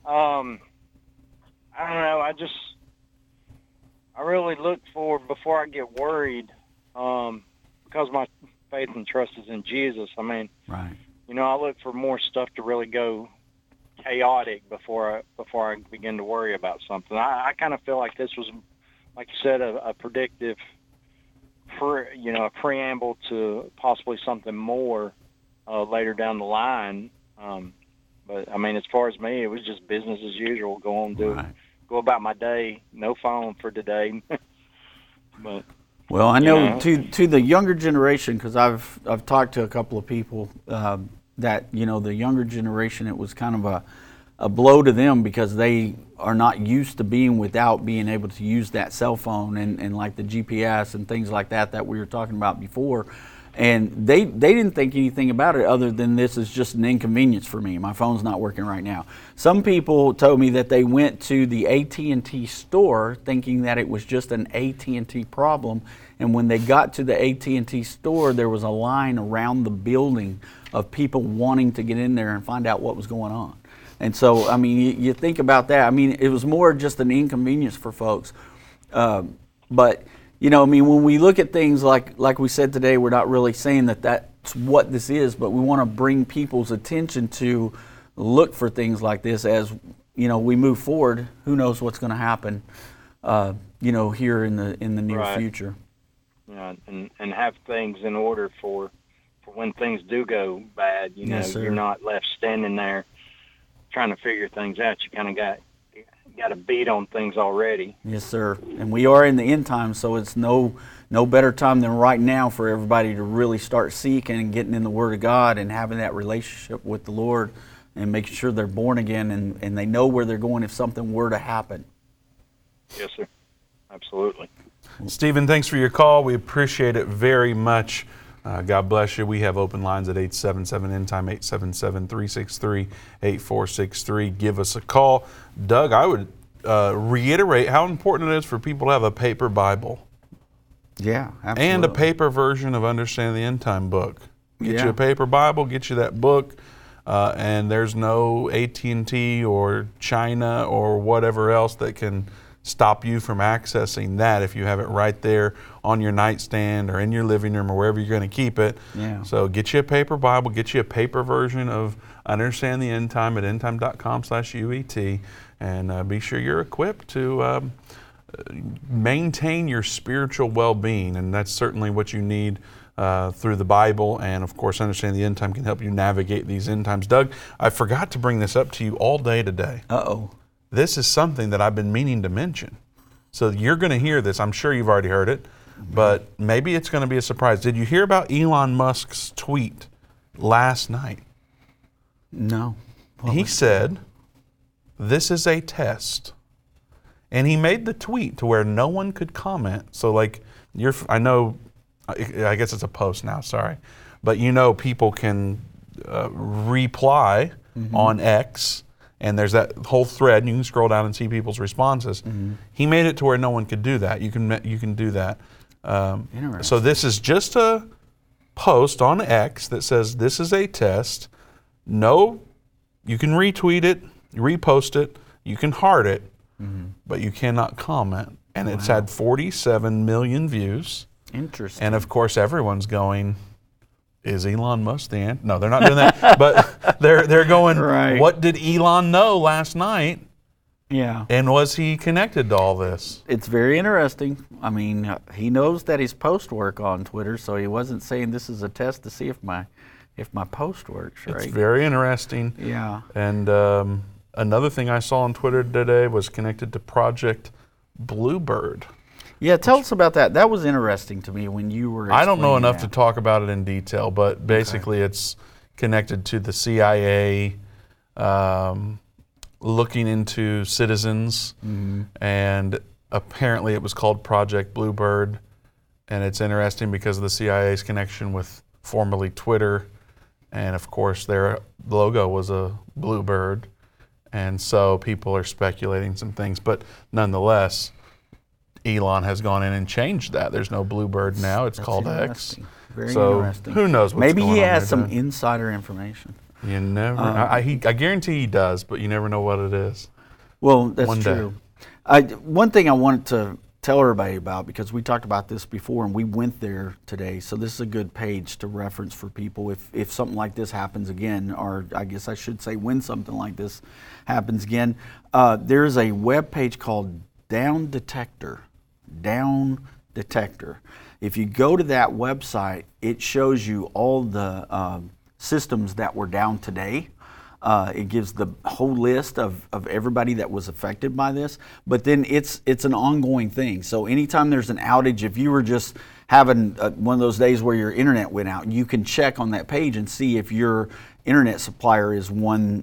I don't know. I really look for, before I get worried, because my faith and trust is in Jesus. I mean, right. I look for more stuff to really go chaotic before I begin to worry about something. I kind of feel like this was, like you said, a predictive, a preamble to possibly something more later down the line. But I mean, as far as me, it was just business as usual. Go about my day. No phone for today. But well, I know. To the younger generation, because I've talked to a couple of people that the younger generation. It was kind of a blow to them, because they are not used to being able to use that cell phone and like the GPS and things like that we were talking about before. And they didn't think anything about it other than, this is just an inconvenience for me. My phone's not working right now. Some people told me that they went to the AT&T store thinking that it was just an AT&T problem. And when they got to the AT&T store, there was a line around the building of people wanting to get in there and find out what was going on. And so, I mean, you think about that. I mean, it was more just an inconvenience for folks. But, you know, I mean, when we look at things like we said today, we're not really saying that that's what this is, but we want to bring people's attention to look for things like this as, you know, we move forward. Who knows what's going to happen, you know, here in the near right. future. Right. And have things in order for when things do go bad, you know, yes, you're not left standing there trying to figure things out. You kind of got a beat on things already. Yes, sir. And we are in the end time, so it's no better time than right now for everybody to really start seeking and getting in the Word of God and having that relationship with the Lord and making sure they're born again and they know where they're going if something were to happen. Yes, sir. Absolutely. Stephen, thanks for your call. We appreciate it very much. God bless you. We have open lines at 877-END-TIME, 877-363-8463. Give us a call. Doug, I would reiterate how important it is for people to have a paper Bible. Yeah, absolutely. And a paper version of Understand the End Time book. Get you a paper Bible, get you that book, and there's no AT&T or China or whatever else that can stop you from accessing that if you have it right there on your nightstand or in your living room or wherever you're going to keep it. Yeah. So get you a paper Bible, get you a paper version of Understand the End Time at endtime.com/UET, and be sure you're equipped to maintain your spiritual well-being, and that's certainly what you need through the Bible, and of course Understand the End Time can help you navigate these end times. Doug, I forgot to bring this up to you all day today. Uh-oh. This is something that I've been meaning to mention. So you're going to hear this. I'm sure you've already heard it, but maybe it's going to be a surprise. Did you hear about Elon Musk's tweet last night? No. He said, this is a test. And he made the tweet to where no one could comment. So like, I guess it's a post now, sorry. But you know, people can reply on X, and there's that whole thread, and you can scroll down and see people's responses. Mm-hmm. He made it to where no one could do that. You can do that. So this is just a post on X that says, this is a test. No, you can retweet it, repost it, you can heart it, but you cannot comment. And it's had 47 million views. Interesting. And of course, everyone's going, is Elon Musk the end? No, they're not doing that. But they're going, right. What did Elon know last night? Yeah. And was he connected to all this? It's very interesting. I mean, he knows that his posts work on Twitter, so he wasn't saying this is a test to see if my post works, right? It's very interesting. Yeah. And another thing I saw on Twitter today was connected to Project Bluebird. Yeah, tell us about that. That was interesting to me when you were explaining. I don't know enough to talk about it in detail, but basically it's connected to the CIA looking into citizens, and apparently it was called Project Bluebird, and it's interesting because of the CIA's connection with formerly Twitter, and of course their logo was a bluebird, and so people are speculating some things, but nonetheless, Elon has gone in and changed that. There's no Bluebird now. It's called X. Very interesting. Who knows what's going on? Maybe he has some insider information. You never. I guarantee he does, but you never know what it is. Well, that's true. One thing I wanted to tell everybody about, because we talked about this before and we went there today, so this is a good page to reference for people if something like this happens again, or I guess I should say when something like this happens again. There is a webpage called Down Detector. If you go to that website, it shows you all the systems that were down today. It gives the whole list of everybody that was affected by this, but then it's an ongoing thing. So anytime there's an outage, if you were just having one of those days where your internet went out, you can check on that page and see if your internet supplier is one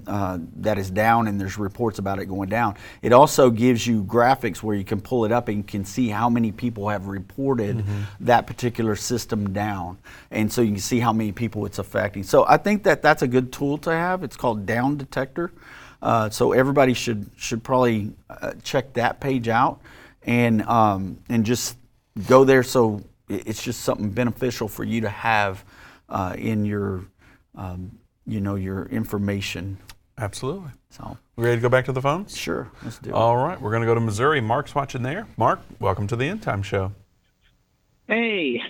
that is down, and there's reports about it going down. It also gives you graphics where you can pull it up and can see how many people have reported that particular system down. And so you can see how many people it's affecting. So I think that's a good tool to have. It's called Down Detector. So everybody should probably check that page out and just go there. So it's just something beneficial for you to have in your information. Absolutely. So, we ready to go back to the phones? Sure, let's do it. All right, we're going to go to Missouri. Mark's watching there. Mark, welcome to the End Time Show. Hey.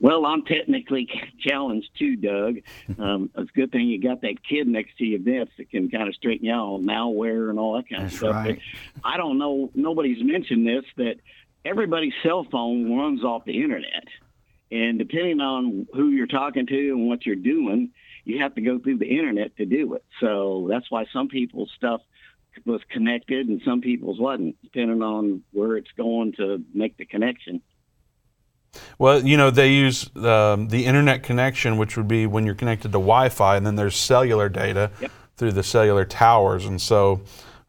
Well, I'm technically challenged too, Doug. It's a good thing you got that kid next to you, Vince, that can kind of straighten you out on malware and all that kind of stuff. Right. But I don't know, nobody's mentioned this, that everybody's cell phone runs off the internet. And depending on who you're talking to and what you're doing, you have to go through the internet to do it. So that's why some people's stuff was connected and some people's wasn't, depending on where it's going to make the connection. Well, you know, they use the internet connection, which would be when you're connected to Wi-Fi, and then there's cellular data through the cellular towers. And so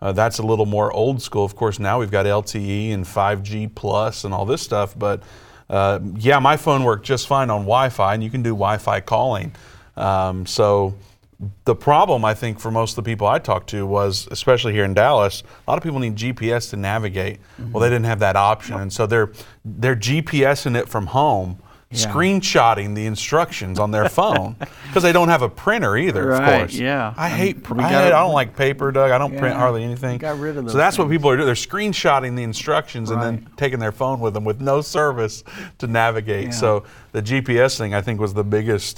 that's a little more old school. Of course, now we've got LTE and 5G plus and all this stuff. But, yeah, my phone worked just fine on Wi-Fi, and you can do Wi-Fi calling. So the problem, I think, for most of the people I talked to was, especially here in Dallas, a lot of people need GPS to navigate. Mm-hmm. Well, they didn't have that option. Yep. And so they're GPSing it from home, screenshotting the instructions on their phone because they don't have a printer either, of course. Yeah. I don't like paper, Doug. I don't print hardly anything. Got rid of those that's things. What people are doing. They're screenshotting the instructions and then taking their phone with them with no service to navigate. Yeah. So the GPS thing, I think, was the biggest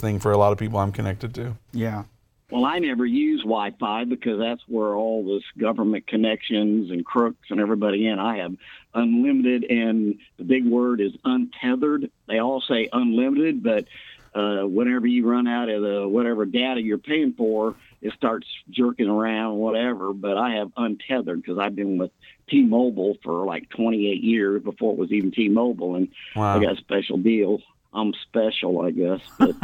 thing for a lot of people I'm connected to. Yeah. Well, I never use Wi-Fi because that's where all this government connections and crooks and everybody in. I have unlimited, and the big word is untethered. They all say unlimited, but whenever you run out of the whatever data you're paying for, it starts jerking around, whatever. But I have untethered because I've been with T-Mobile for like 28 years before it was even T-Mobile, and I got a special deal. I'm special, I guess, but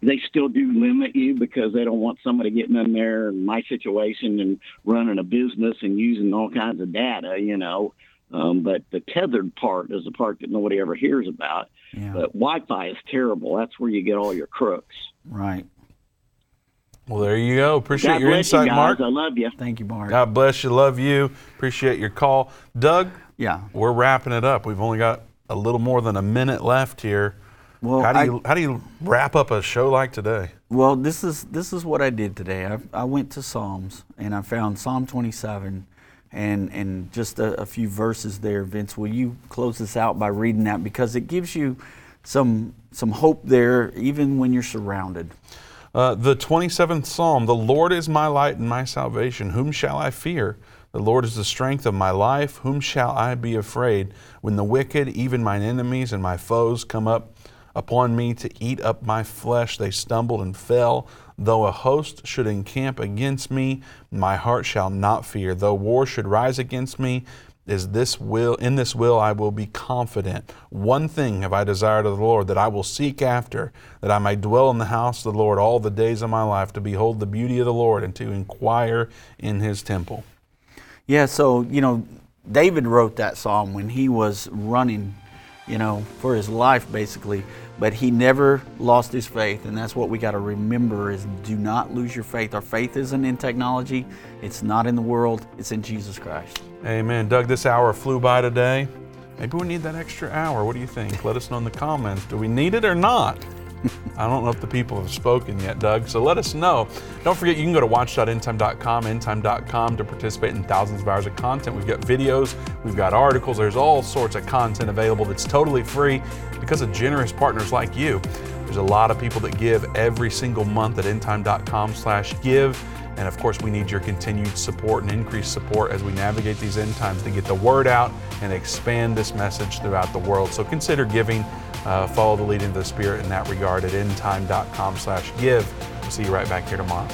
they still do limit you because they don't want somebody getting in there in my situation and running a business and using all kinds of data, you know. But the tethered part is the part that nobody ever hears about. Yeah. But Wi-Fi is terrible. That's where you get all your crooks. Right. Well, there you go. Appreciate your insight, Mark. I love you. Thank you, Mark. God bless you. Love you. Appreciate your call. Doug, we're wrapping it up. We've only got a little more than a minute left here. Well, how do you wrap up a show like today? Well, this is what I did today. I went to Psalms and I found Psalm 27 and just a few verses there. Vince, will you close this out by reading that, because it gives you some hope there even when you're surrounded. The 27th Psalm, the Lord is my light and my salvation. Whom shall I fear? The Lord is the strength of my life. Whom shall I be afraid? When the wicked, even mine enemies and my foes, come up upon me to eat up my flesh, they stumbled and fell. Though a host should encamp against me, my heart shall not fear. Though war should rise against me, in this will I will be confident. One thing have I desired of the Lord, that I will seek after, that I may dwell in the house of the Lord all the days of my life, to behold the beauty of the Lord and to inquire in His temple. Yeah, so, you know, David wrote that psalm when he was running, you know, for his life, basically. But he never lost his faith, and that's what we got to remember, is do not lose your faith. Our faith isn't in technology. It's not in the world. It's in Jesus Christ. Amen. Doug, this hour flew by today. Maybe we need that extra hour. What do you think? Let us know in the comments. Do we need it or not? I don't know if the people have spoken yet, Doug, so let us know. Don't forget, you can go to watch.endtime.com, endtime.com, to participate in thousands of hours of content. We've got videos, we've got articles, there's all sorts of content available that's totally free because of generous partners like you. There's a lot of people that give every single month at endtime.com/give. And of course, we need your continued support and increased support as we navigate these end times to get the word out and expand this message throughout the world. So consider giving. Follow the leading of the Spirit in that regard at endtime.com/give. We'll see you right back here tomorrow.